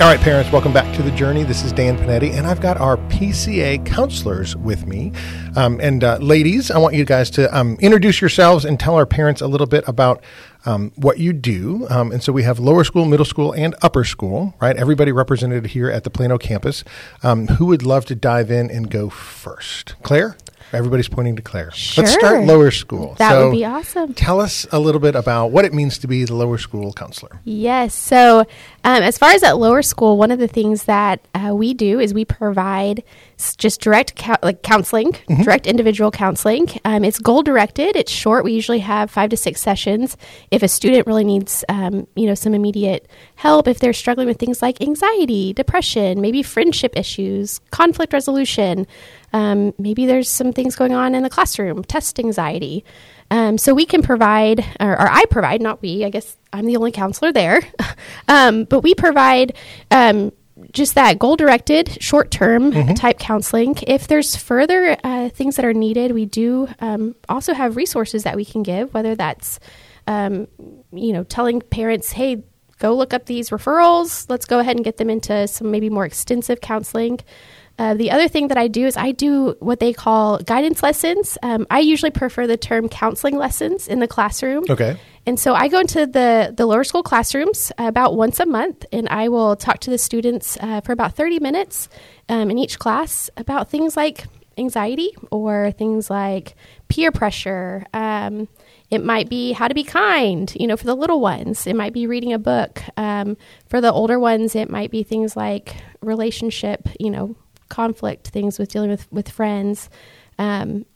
All right, parents, welcome back to The Journey. This is Dan Panetti, and I've got our PCA counselors with me. Ladies, I want you guys to introduce yourselves and tell our parents a little bit about what you do. And so we have lower school, middle school, and upper school, right? Everybody represented here at the Plano campus. Who would love to dive in and go first? Claire? Everybody's pointing to Claire. Sure. Let's start lower school. That would be awesome. Tell us a little bit about what it means to be the lower school counselor. Yes. So as far as at lower school, one of the things that we do is we provide just direct counseling, mm-hmm. direct individual counseling. It's goal-directed. It's short. We usually have 5 to 6 sessions. If a student really needs some immediate help, if they're struggling with things like anxiety, depression, maybe friendship issues, conflict resolution, maybe there's some things going on in the classroom, test anxiety. So we can provide, or I provide, not we, I guess I'm the only counselor there, but we provide just that goal-directed, short-term mm-hmm. type counseling. If there's further things that are needed, we do also have resources that we can give, whether that's, telling parents, hey, go look up these referrals. Let's go ahead and get them into some maybe more extensive counseling. The other thing that I do is I do what they call guidance lessons. I usually prefer the term counseling lessons in the classroom. Okay. And so I go into the lower school classrooms about once a month, and I will talk to the students for about 30 minutes in each class about things like anxiety or things like peer pressure. It might be how to be kind, for the little ones. It might be reading a book. For the older ones, it might be things like relationship, conflict, things with dealing with friends,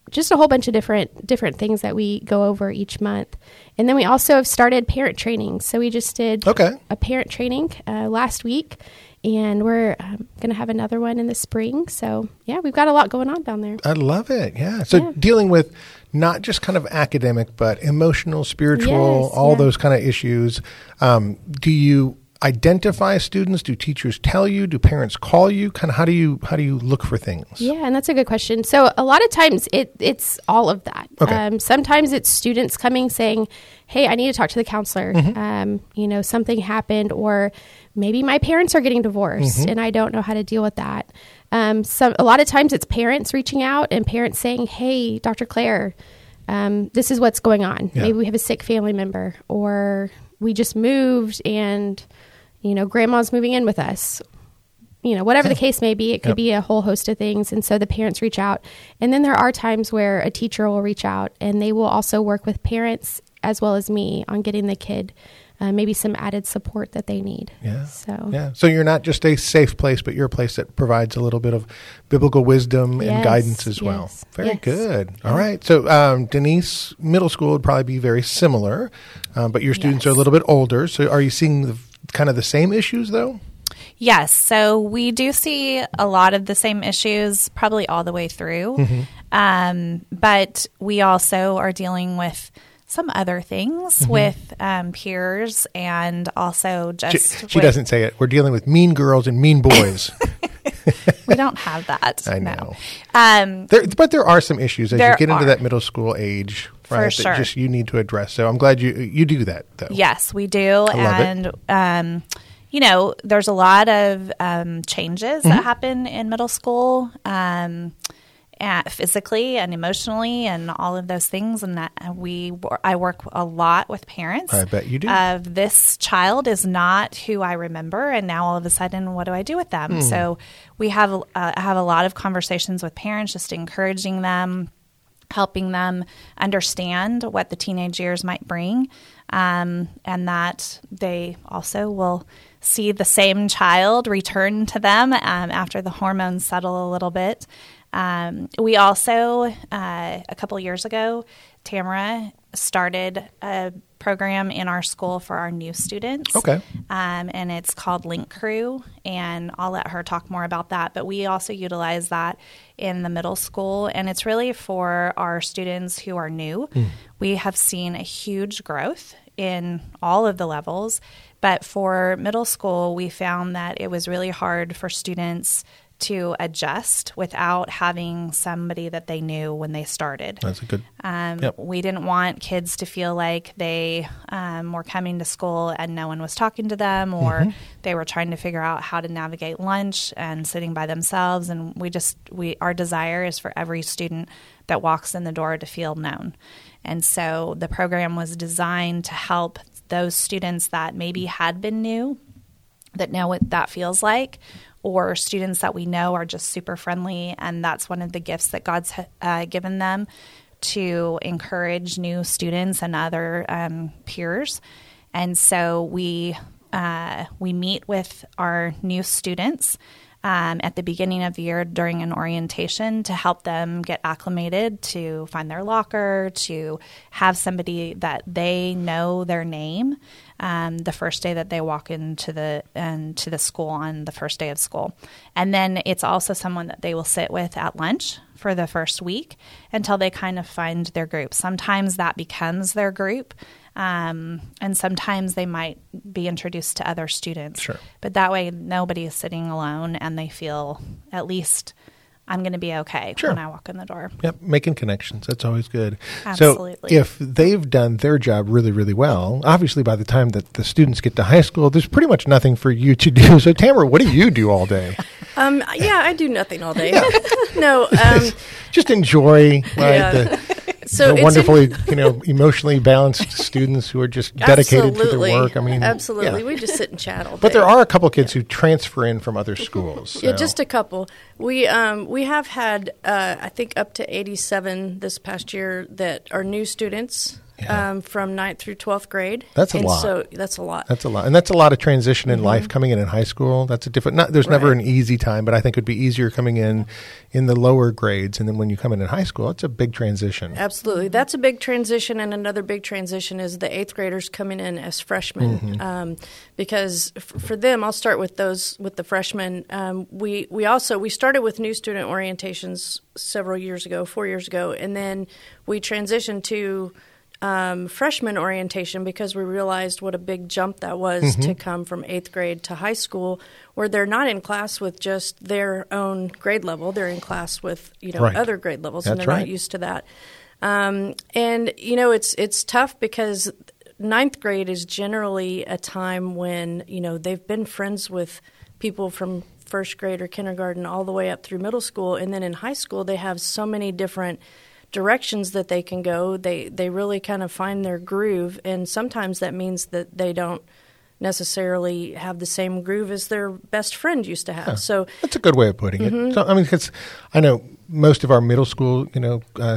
just a whole bunch of different things that we go over each month. And then we also have started parent training. So we just did a parent training last week, and we're going to have another one in the spring. So yeah, we've got a lot going on down there. I love it. Yeah. So dealing with not just kind of academic, but emotional, spiritual, those kind of issues. Do you identify students? Do teachers tell you? Do parents call you? Kind of how do you look for things? Yeah, and that's a good question. So a lot of times it's all of that. Okay. Sometimes it's students coming saying, hey, I need to talk to the counselor. Mm-hmm. Something happened, or maybe my parents are getting divorced mm-hmm. and I don't know how to deal with that. A lot of times it's parents reaching out and parents saying, hey, Dr. Claire, this is what's going on. Yeah. Maybe we have a sick family member, or we just moved and grandma's moving in with us, whatever the case may be. It could be a whole host of things. And so the parents reach out. And then there are times where a teacher will reach out, and they will also work with parents as well as me on getting the kid maybe some added support that they need. Yeah. So you're not just a safe place, but you're a place that provides a little bit of biblical wisdom and guidance as well. Very good. Yeah. All right. So Denise, middle school would probably be very similar, but your students are a little bit older. So are you seeing kind of the same issues, though? Yes. So we do see a lot of the same issues probably all the way through. Mm-hmm. But we also are dealing with some other things mm-hmm. with peers, and also just she doesn't say it. We're dealing with mean girls and mean boys. We don't have that. I know. No. But there are some issues as you get into that middle school age, right? For sure. Just you need to address. So I'm glad you do that, though. Yes, we do. There's a lot of changes mm-hmm. that happen in middle school. Physically and emotionally and all of those things, and that I work a lot with parents. I bet you do. Of this child is not who I remember, and now all of a sudden, what do I do with them? Mm. So we have a lot of conversations with parents, just encouraging them, helping them understand what the teenage years might bring, and that they also will see the same child return to them after the hormones settle a little bit. We also, a couple years ago, Tamara started a program in our school for our new students. Okay. And it's called Link Crew, and I'll let her talk more about that. But we also utilize that in the middle school, and it's really for our students who are new. Mm. We have seen a huge growth in all of the levels, but for middle school, we found that it was really hard for students to adjust without having somebody that they knew when they started. That's a good. Yep. We didn't want kids to feel like they were coming to school and no one was talking to them, or mm-hmm. they were trying to figure out how to navigate lunch and sitting by themselves. And our desire is for every student that walks in the door to feel known. And so the program was designed to help those students that maybe had been new, that know what that feels like, or students that we know are just super friendly, and that's one of the gifts that God's given them, to encourage new students and other peers. And so we meet with our new students at the beginning of the year during an orientation to help them get acclimated, to find their locker, to have somebody that they know their name the first day that they walk into the school on the first day of school. And then it's also someone that they will sit with at lunch for the first week until they kind of find their group. Sometimes that becomes their group. And sometimes they might be introduced to other students. Sure. But that way nobody is sitting alone, and they feel, at least I'm going to be okay sure. when I walk in the door. Yep, making connections. That's always good. Absolutely. So if they've done their job really, really well, obviously by the time that the students get to high school, there's pretty much nothing for you to do. So Tamara, what do you do all day? Yeah, I do nothing all day. Yeah. No. Just enjoy the wonderfully, emotionally balanced students who are just dedicated to their work. I mean, absolutely. Yeah. We just sit and chat all day. But there are a couple kids who transfer in from other schools. So. Yeah, just a couple. We have had, I think, up to 87 this past year that are new students. Yeah. From 9th through 12th grade. That's a lot. So that's a lot. That's a lot. And that's a lot of transition in mm-hmm. life coming in high school. That's a different – there's right. never an easy time, but I think it would be easier coming in the lower grades. And then when you come in high school, it's a big transition. Absolutely. That's a big transition. And another big transition is the 8th graders coming in as freshmen mm-hmm. Because for them – I'll start with those – with the freshmen. We started with new student orientations several years ago, 4 years ago, and then we transitioned to – freshman orientation, because we realized what a big jump that was mm-hmm. to come from 8th grade to high school, where they're not in class with just their own grade level. They're in class with, right. other grade levels, and they're right. not used to that. And, it's tough because 9th grade is generally a time when, they've been friends with people from first grade or kindergarten all the way up through middle school. And then in high school, they have so many different directions that they can go. They really kind of find their groove, and sometimes that means that they don't necessarily have the same groove as their best friend used to have. Yeah, so that's a good way of putting mm-hmm. it. So because I know most of our middle school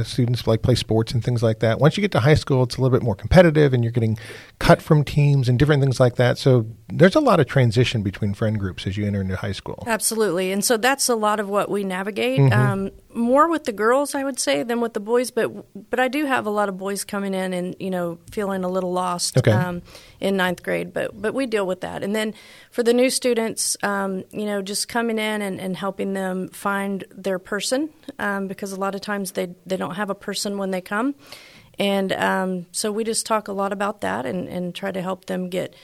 students play sports and things like that. Once you get to high school, it's a little bit more competitive, and you're getting cut from teams and different things like that. So there's a lot of transition between friend groups as you enter into high school. Absolutely. And so that's a lot of what we navigate. Mm-hmm. More with the girls, I would say, than with the boys, but I do have a lot of boys coming in and feeling a little lost okay. In 9th grade, but we deal with that. And then for the new students, just coming in and helping them find their person, because a lot of times they don't have a person when they come, and so we just talk a lot about that and try to help them get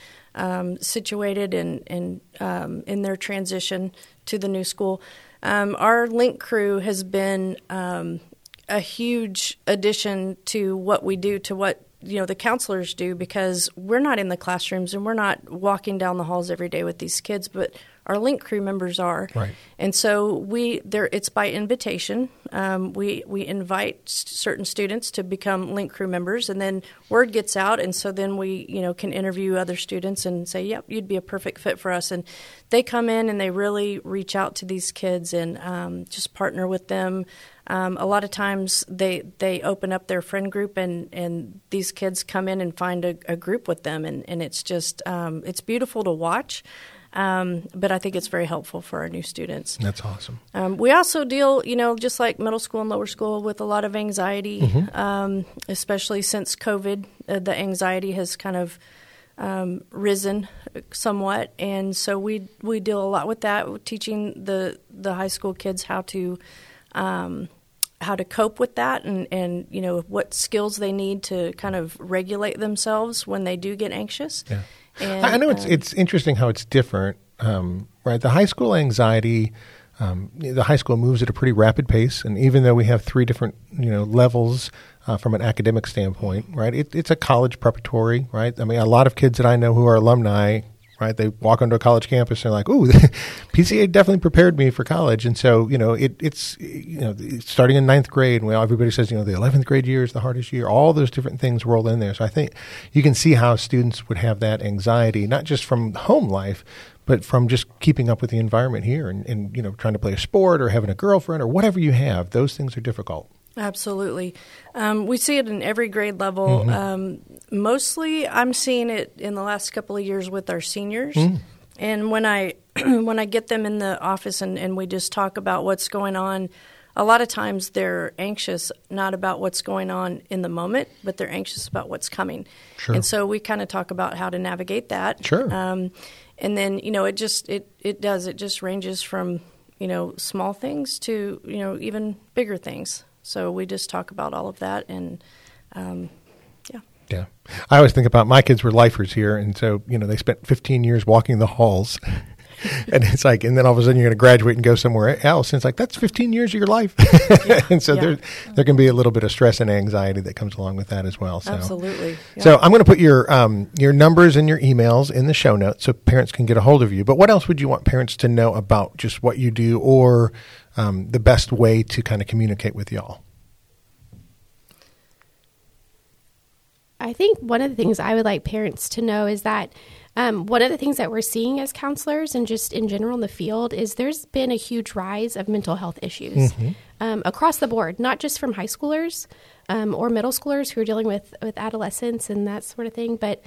situated and in their transition to the new school. Our Link Crew has been a huge addition to what we do, to what the counselors do, because we're not in the classrooms and we're not walking down the halls every day with these kids, but our Link Crew members are. Right. And so it's by invitation. We invite certain students to become Link Crew members, and then word gets out, and so then we can interview other students and say, yep, you'd be a perfect fit for us. And they come in and they really reach out to these kids and just partner with them. A lot of times they open up their friend group, and these kids come in and find a group with them, and it's just it's beautiful to watch. But I think it's very helpful for our new students. That's awesome. We also deal, just like middle school and lower school, with a lot of anxiety, mm-hmm. Especially since COVID. The anxiety has kind of risen somewhat, and so we deal a lot with that. We're teaching the high school kids how to cope with that, and what skills they need to kind of regulate themselves when they do get anxious. Yeah. And, I know it's interesting how it's different, right? The high school anxiety, the high school moves at a pretty rapid pace, and even though we have three different levels from an academic standpoint, right? It's a college preparatory, right? I mean, a lot of kids that I know who are alumni, right? They walk onto a college campus and they're like, "Ooh, PCA definitely prepared me for college." And so, it's starting in ninth grade, and everybody says, the 11th grade year is the hardest year. All those different things roll in there. So I think you can see how students would have that anxiety, not just from home life, but from just keeping up with the environment here and trying to play a sport or having a girlfriend or whatever you have. Those things are difficult. Absolutely. We see it in every grade level. Mm-hmm. Mostly I'm seeing it in the last couple of years with our seniors. Mm. And when I get them in the office and we just talk about what's going on, a lot of times they're anxious not about what's going on in the moment, but they're anxious about what's coming. Sure. And so we kind of talk about how to navigate that. Sure. And then, it just ranges from, small things to, even bigger things. So we just talk about all of that, and yeah. Yeah. I always think about my kids were lifers here, and so, they spent 15 years walking the halls. And it's like, and then all of a sudden you're going to graduate and go somewhere else. And it's like, that's 15 years of your life. Yeah, and so there can be a little bit of stress and anxiety that comes along with that as well. So. Absolutely. Yeah. So I'm going to put your numbers and your emails in the show notes so parents can get a hold of you. But what else would you want parents to know about just what you do or the best way to kind of communicate with y'all? I think one of the things I would like parents to know is that one of the things that we're seeing as counselors and just in general in the field is there's been a huge rise of mental health issues mm-hmm. Across the board, not just from high schoolers or middle schoolers who are dealing with adolescents and that sort of thing, but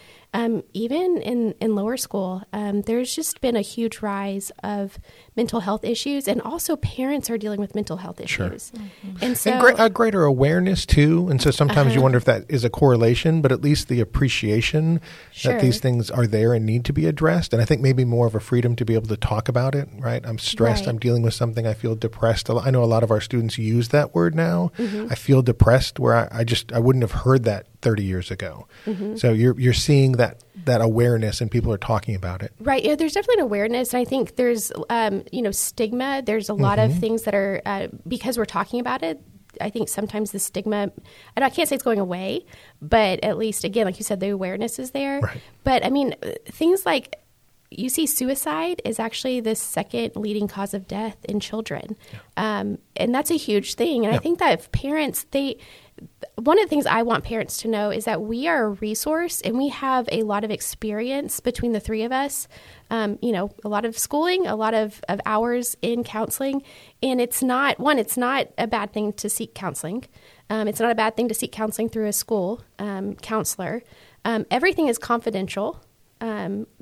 even in lower school, there's just been a huge rise of mental health issues, and also parents are dealing with mental health issues. Sure. Mm-hmm. And so a greater awareness, too. And so sometimes you wonder if that is a correlation, but at least the appreciation sure. that these things are there and need to be addressed. And I think maybe more of a freedom to be able to talk about it, right? I'm stressed. Right. I'm dealing with something. I feel depressed. I know a lot of our students use that word now. Mm-hmm. I feel depressed, where I wouldn't have heard that 30 years ago. Mm-hmm. So you're seeing that awareness, and people are talking about it. Right. Yeah, there's definitely an awareness. And I think there's, stigma. There's a lot mm-hmm. of things that are, because we're talking about it, I think sometimes the stigma, and I can't say it's going away, but at least, again, like you said, the awareness is there. Right. But, things like you see suicide is actually the second leading cause of death in children. Yeah. And that's a huge thing. And yeah. I think that if parents, one of the things I want parents to know is that we are a resource, and we have a lot of experience between the three of us, a lot of schooling, a lot of hours in counseling. And it's not a bad thing to seek counseling. It's not a bad thing to seek counseling through a school counselor. Everything is confidential.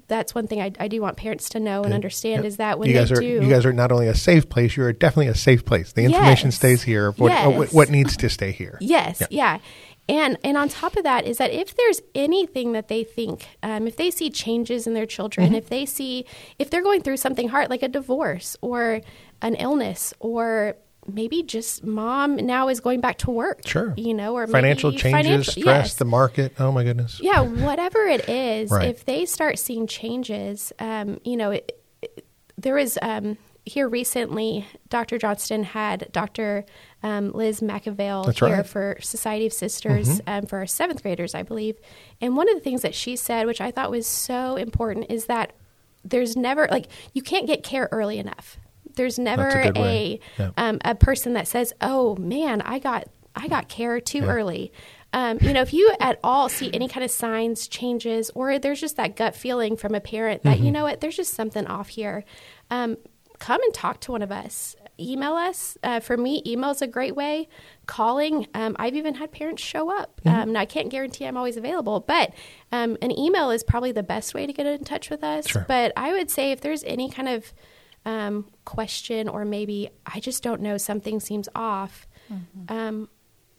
That's one thing I do want parents to know and understand yep. is that when you guys are not only a safe place, you are definitely a safe place. The information yes. stays here. What needs to stay here? Yes. Yep. Yeah. And on top of that is that if there's anything that they think, if they see changes in their children, mm-hmm. if they're going through something hard, like a divorce or an illness, or maybe just mom now is going back to work, sure. Or financial maybe changes, stress, yes. the market. Oh my goodness. Yeah. Whatever it is, right. if they start seeing changes, there is, here recently, Dr. Johnston had Dr. Liz McAvail That's here right. for Society of Sisters mm-hmm. For our 7th graders, I believe. And one of the things that she said, which I thought was so important, is that there's never, you can't get care early enough. There's never a person that says, "Oh man, I got care too yeah. early." If you at all see any kind of signs, changes, or there's just that gut feeling from a parent that mm-hmm. There's just something off here, come and talk to one of us. email us. For me, email is a great way. Calling. I've even had parents show up. Now, I can't guarantee I'm always available, but an email is probably the best way to get in touch with us. Sure. But I would say if there's any kind of question or maybe I just don't know, something seems off.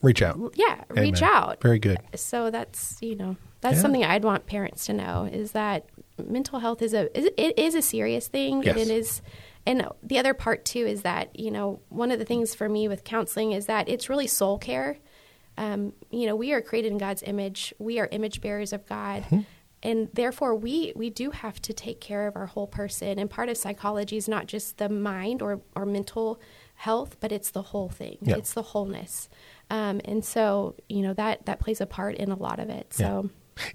Reach out. Yeah, reach out. Very good. So that's, you know, that's something I'd want parents to know is that mental health is a serious thing. Yes. And it is. And the other part, too, is that, you know, one of the things for me with counseling is that it's really soul care. You know, we are created in God's image. We are image bearers of God. Mm-hmm. And therefore, we do have to take care of our whole person. And part of psychology is not just the mind or mental health, but it's the whole thing. Yeah. It's the wholeness. And so, you know, that plays a part in a lot of it. So. Yeah.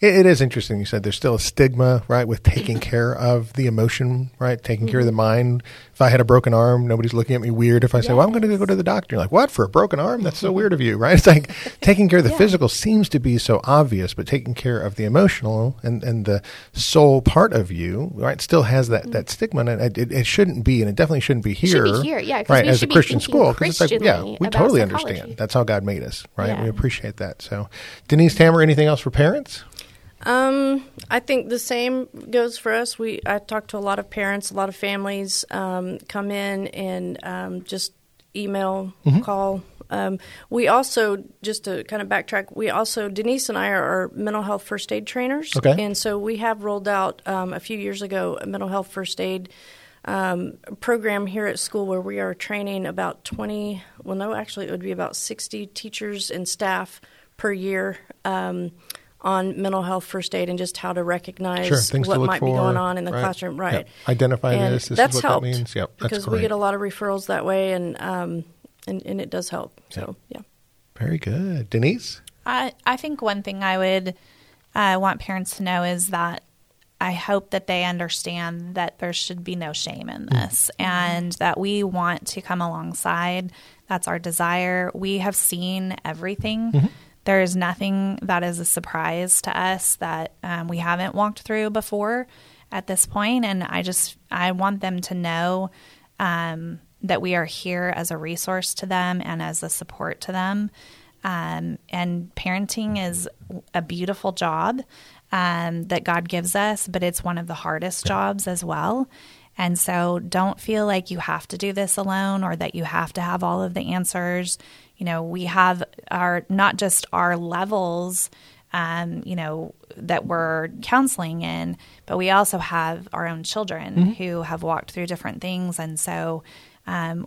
It is interesting. You said there's still a stigma, right, with taking care of the emotion, right, taking care of the mind. If I had a broken arm, nobody's looking at me weird. If I say, well, I'm going to go to the doctor, you're like, what, for a broken arm? That's so weird of you, right? It's like taking care of the physical seems to be so obvious, but taking care of the emotional and the soul part of you, right, still has that stigma. And it shouldn't be, and it definitely shouldn't be here, right, as a Christian school. Because it's like, we totally understand. That's how God made us, right? Yeah. We appreciate that. So, Denise, Tamara, anything else for parents? I think the same goes for us. I talk to a lot of parents, a lot of families come in and just email, call. We also, just to kind of backtrack, Denise and I are mental health first aid trainers. Okay. And so we have rolled out a few years ago a mental health first aid program here at school where we are training about 60 teachers and staff per year on mental health first aid and just how to recognize what might be going on in the classroom. Right. Yep. Identify this is what that means. Yep, that's because we get a lot of referrals that way and it does help. So, Very good. Denise? I think one thing I would want parents to know is that I hope that they understand that there should be no shame in this and that we want to come alongside. That's our desire. We have seen everything. Mm-hmm. There is nothing that is a surprise to us that we haven't walked through before at this point. And I want them to know that we are here as a resource to them and as a support to them. And parenting is a beautiful job that God gives us, but it's one of the hardest jobs as well. And so don't feel like you have to do this alone or that you have to have all of the answers. You know, we have not just our levels, you know, that we're counseling in, but we also have our own children who have walked through different things. And so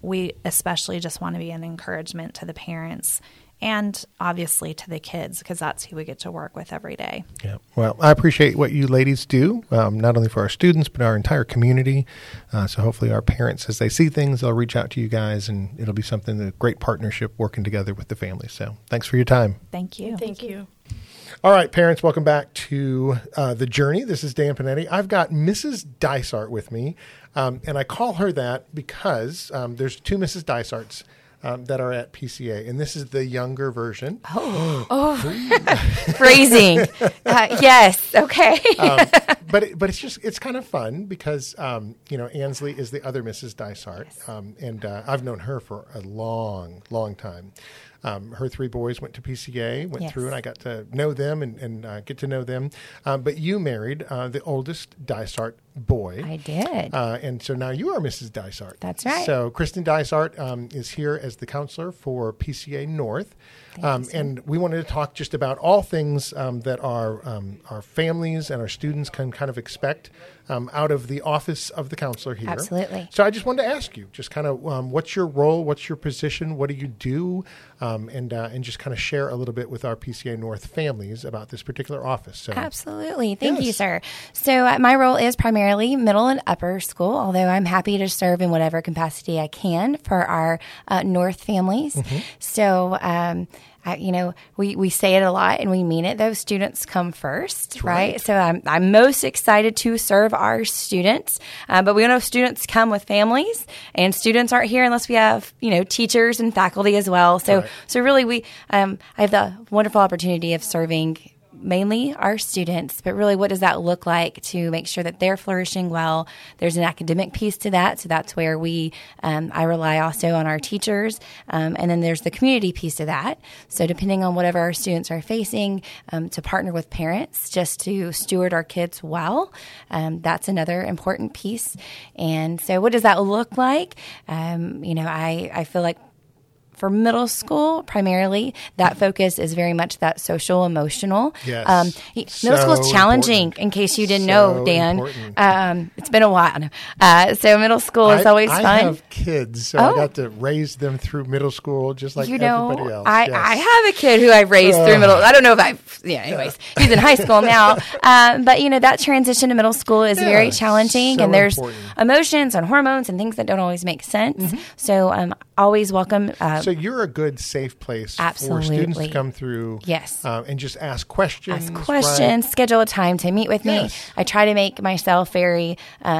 we especially just want to be an encouragement to the parents and obviously to the kids, because that's who we get to work with every day. Yeah. Well, I appreciate what you ladies do, not only for our students, but our entire community. So hopefully our parents, as they see things, they'll reach out to you guys, and it'll be a great partnership working together with the family. So thanks for your time. Thank you. Thank you. All right, parents, welcome back to The Journey. This is Dan Panetti. I've got Mrs. Dysart with me, and I call her that because there's two Mrs. Dysarts that are at PCA, and this is the younger version. Phrasing. Yes, okay. But it's kind of fun because, you know, Ansley is the other Mrs. Dysart, and I've known her for a long, long time. Her three boys went to PCA, through, and I got to know them and get to know them. But you married the oldest Dysart boy. I did. And so now you are Mrs. Dysart. That's right. So Kristin Dysart is here as the counselor for PCA North. And we wanted to talk just about all things that our families and our students can kind of expect out of the office of the counselor here. Absolutely. So I just wanted to ask you, just kind of what's your role, what's your position, what do you do, and just kind of share a little bit with our PCA North families about this particular office. So, absolutely. Thank you, sir. So my role is primarily middle and upper school, although I'm happy to serve in whatever capacity I can for our North families. Mm-hmm. So we say it a lot and we mean it, though. Students come first, right? So I'm most excited to serve our students. But we know students come with families, and students aren't here unless we have, you know, teachers and faculty as well. So really I have the wonderful opportunity of serving mainly our students, but really what does that look like to make sure that they're flourishing well? There's an academic piece to that, so that's where we, I rely also on our teachers, and then there's the community piece of that. So depending on whatever our students are facing, to partner with parents just to steward our kids well, that's another important piece. And so what does that look like? I feel like for middle school, primarily, that focus is very much that social emotional. Yes. Middle school is challenging, in case you didn't know, Dan. It's been a while. So middle school is always fun. I have kids, so I got to raise them through middle school, just like everybody else. I have a kid who I raised through middle. I don't know if anyways, he's in high school now. But that transition to middle school is very challenging, and there's emotions and hormones and things that don't always make sense. Mm-hmm. So always welcome. So you're a good, safe place for students to come through and just ask questions. Schedule a time to meet with me. I try to make myself very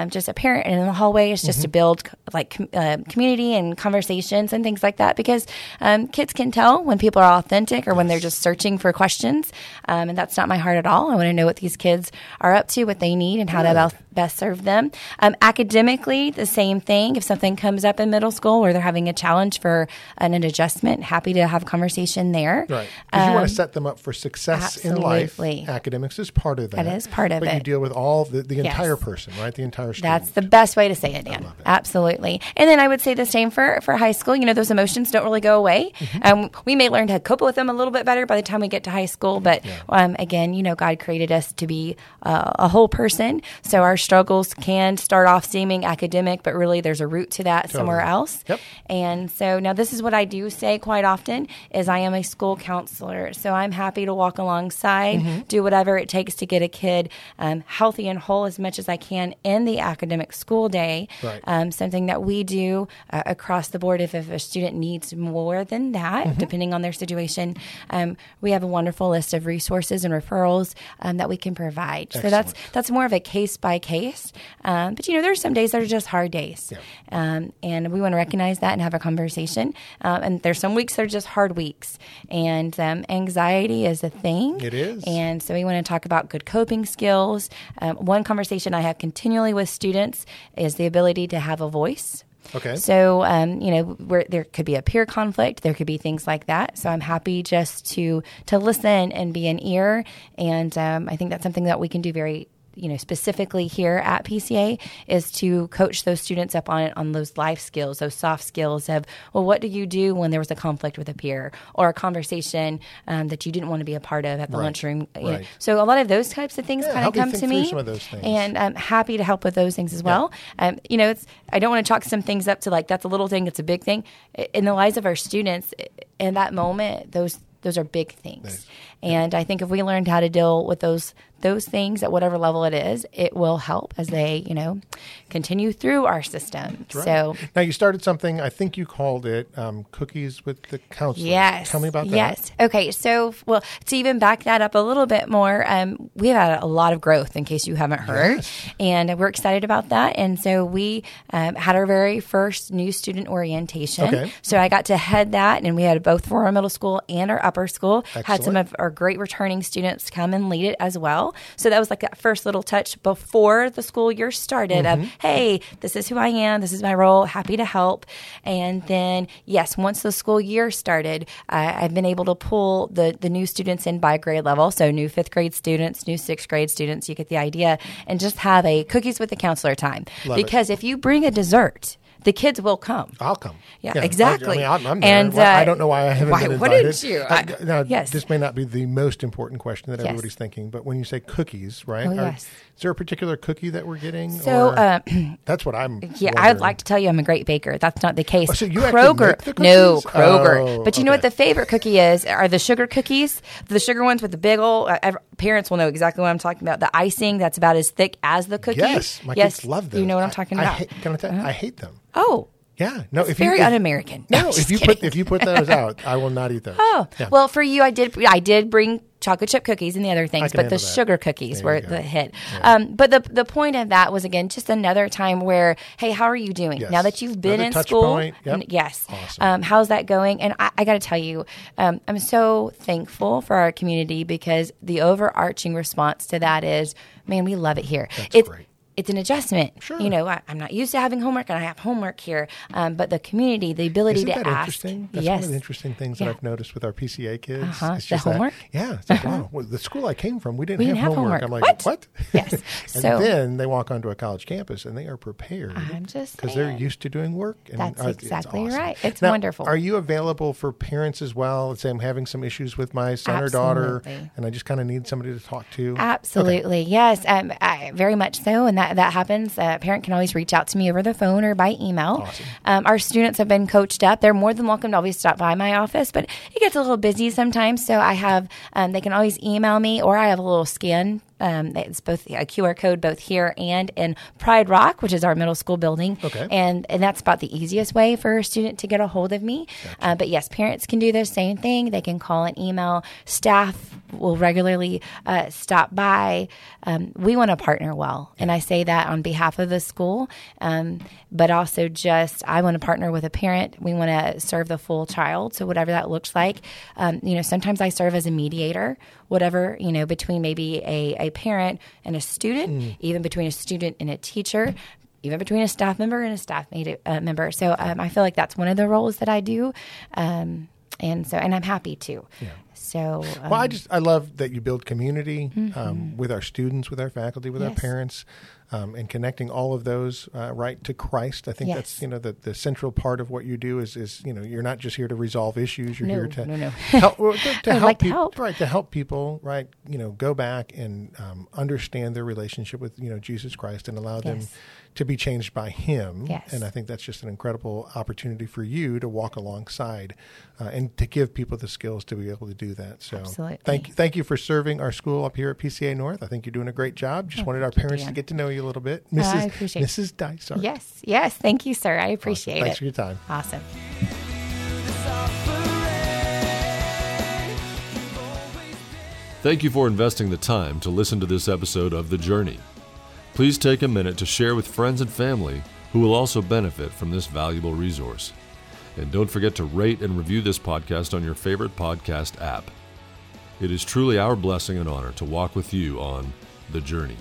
just a parent in the hallways just to build community and conversations and things like that, because kids can tell when people are authentic or when they're just searching for questions, and that's not my heart at all. I want to know what these kids are up to, what they need, and how to best serve them. Academically, the same thing. If something comes up in middle school where they're having a challenge for an adjustment, happy to have conversation there. Right. Because you want to set them up for success in life. Academics is part of that. That is part of it. But you deal with all the entire person, right? The entire student. That's the best way to say it, Dan. I love it. Absolutely. And then I would say the same for high school. Those emotions don't really go away. Mm-hmm. We may learn to cope with them a little bit better by the time we get to high school. But again, God created us to be a whole person. So our struggles can start off seeming academic, but really there's a root to that somewhere else. Yep. And so now this is what I do say quite often is I am a school counselor. So I'm happy to walk alongside, do whatever it takes to get a kid healthy and whole as much as I can in the academic school day. Right. Something that we do across the board if a student needs more than that, depending on their situation, we have a wonderful list of resources and referrals that we can provide. Excellent. So that's more of a case by case. But, there are some days that are just hard days. Yeah. And we want to recognize that and have a conversation. And there's some weeks that are just hard weeks. And anxiety is a thing. It is. And so we want to talk about good coping skills. One conversation I have continually with students is the ability to have a voice. Okay. So, there could be a peer conflict. There could be things like that. So I'm happy just to listen and be an ear. And I think that's something that we can do very specifically here at PCA is to coach those students up on those life skills, those soft skills of, what do you do when there was a conflict with a peer or a conversation that you didn't want to be a part of at the lunchroom? Right. So a lot of those types of things kind of come to me, and I'm happy to help with those things as well. I don't want to chalk some things up to that's a little thing, it's a big thing. In the lives of our students, in that moment, those are big things. Nice. And I think if we learned how to deal with those things at whatever level it is, it will help as they, continue through our system. Right. So now you started something, I think you called it Cookies with the Counselor. Yes. Tell me about that. Yes. Okay. So, to even back that up a little bit more, we've had a lot of growth in case you haven't heard. Yes. And we're excited about that. And so we had our very first new student orientation. Okay. So I got to head that, and we had both for our middle school and our upper school. Excellent. Had some of our great returning students come and lead it as well. So that was that first little touch before the school year started of, hey, this is who I am. This is my role. Happy to help. And then, yes, once the school year started, I've been able to pull the new students in by grade level. So new 5th grade students, new 6th grade students, you get the idea, and just have a Cookies with the Counselor time. Love because it. If you bring a dessert, the kids will come. I'll come. Yeah, exactly. I'm there. And, I don't know why I haven't been invited. Why wouldn't you? This may not be the most important question that everybody's thinking, but when you say cookies, right? Oh, is there a particular cookie that we're getting? So that's what I'm wondering. I'd like to tell you I'm a great baker. That's not the case. Oh, so you Kroger, make the cookies? No, Kroger. Oh, but you know what the favorite cookie is? Are the sugar cookies, the sugar ones with the big old parents will know exactly what I'm talking about. The icing that's about as thick as the cookie. Yes, my kids love them. You know what I'm talking about. I hate them. Oh, Yeah, no. It's very un-American. No, if you put those out, I will not eat those. Oh, yeah. Well, for you, I did bring chocolate chip cookies and the other things, but the sugar cookies were the hit. Yeah. But the point of that was, again, just another time where, hey, how are you doing? Yes. Now that you've been another in school, yes, awesome. How's that going? And I got to tell you, I'm so thankful for our community, because the overarching response to that is, man, we love it here. That's great. It's an adjustment. Sure. You know, I'm not used to having homework, and I have homework here. But the community, the ability to ask. That's one of the interesting things that I've noticed with our PCA kids. Uh-huh. It's just the homework? It's like, wow, well, the school I came from, we didn't have homework. I'm like, what? Yes. And then they walk onto a college campus, and they are prepared. I'm just saying. Because they're used to doing work. And that's exactly awesome. Right. It's wonderful. Are you available for parents as well? Let's say I'm having some issues with my son or daughter, and I just kind of need somebody to talk to. Absolutely. Okay. Yes, I very much so. And that happens. A parent can always reach out to me over the phone or by email. Awesome. Our students have been coached up. They're more than welcome to always stop by my office, but it gets a little busy sometimes. So I have, they can always email me, or I have a little scan. It's both a QR code both here and in Pride Rock, which is our middle school building. Okay. And that's about the easiest way for a student to get a hold of me. Gotcha. But yes, parents can do the same thing. They can call and email. Staff will regularly stop by. We want to partner well. And I say that on behalf of the school, but also just I want to partner with a parent. We want to serve the full child. So whatever that looks like, sometimes I serve as a mediator, whatever, between maybe a parent and a student, even between a student and a teacher, even between a staff member and a staff member. So I feel like that's one of the roles that I do. And I'm happy to. Yeah. So, well, I love that you build community with our students, with our faculty, with our parents, and connecting all of those right to Christ. I think that's the central part of what you do is you're not just here to resolve issues. You're here to help people go back and understand their relationship with Jesus Christ and allow them to be changed by Him. Yes. And I think that's just an incredible opportunity for you to walk alongside and to give people the skills to be able to do that. So absolutely. Thank you for serving our school up here at PCA North. I think you're doing a great job. Just wanted our parents to get to know you a little bit. Mrs. Dysart. Yes. Thank you, sir. I appreciate it. Thanks for your time. Awesome. Thank you for investing the time to listen to this episode of The Journey. Please take a minute to share with friends and family who will also benefit from this valuable resource. And don't forget to rate and review this podcast on your favorite podcast app. It is truly our blessing and honor to walk with you on The Journey.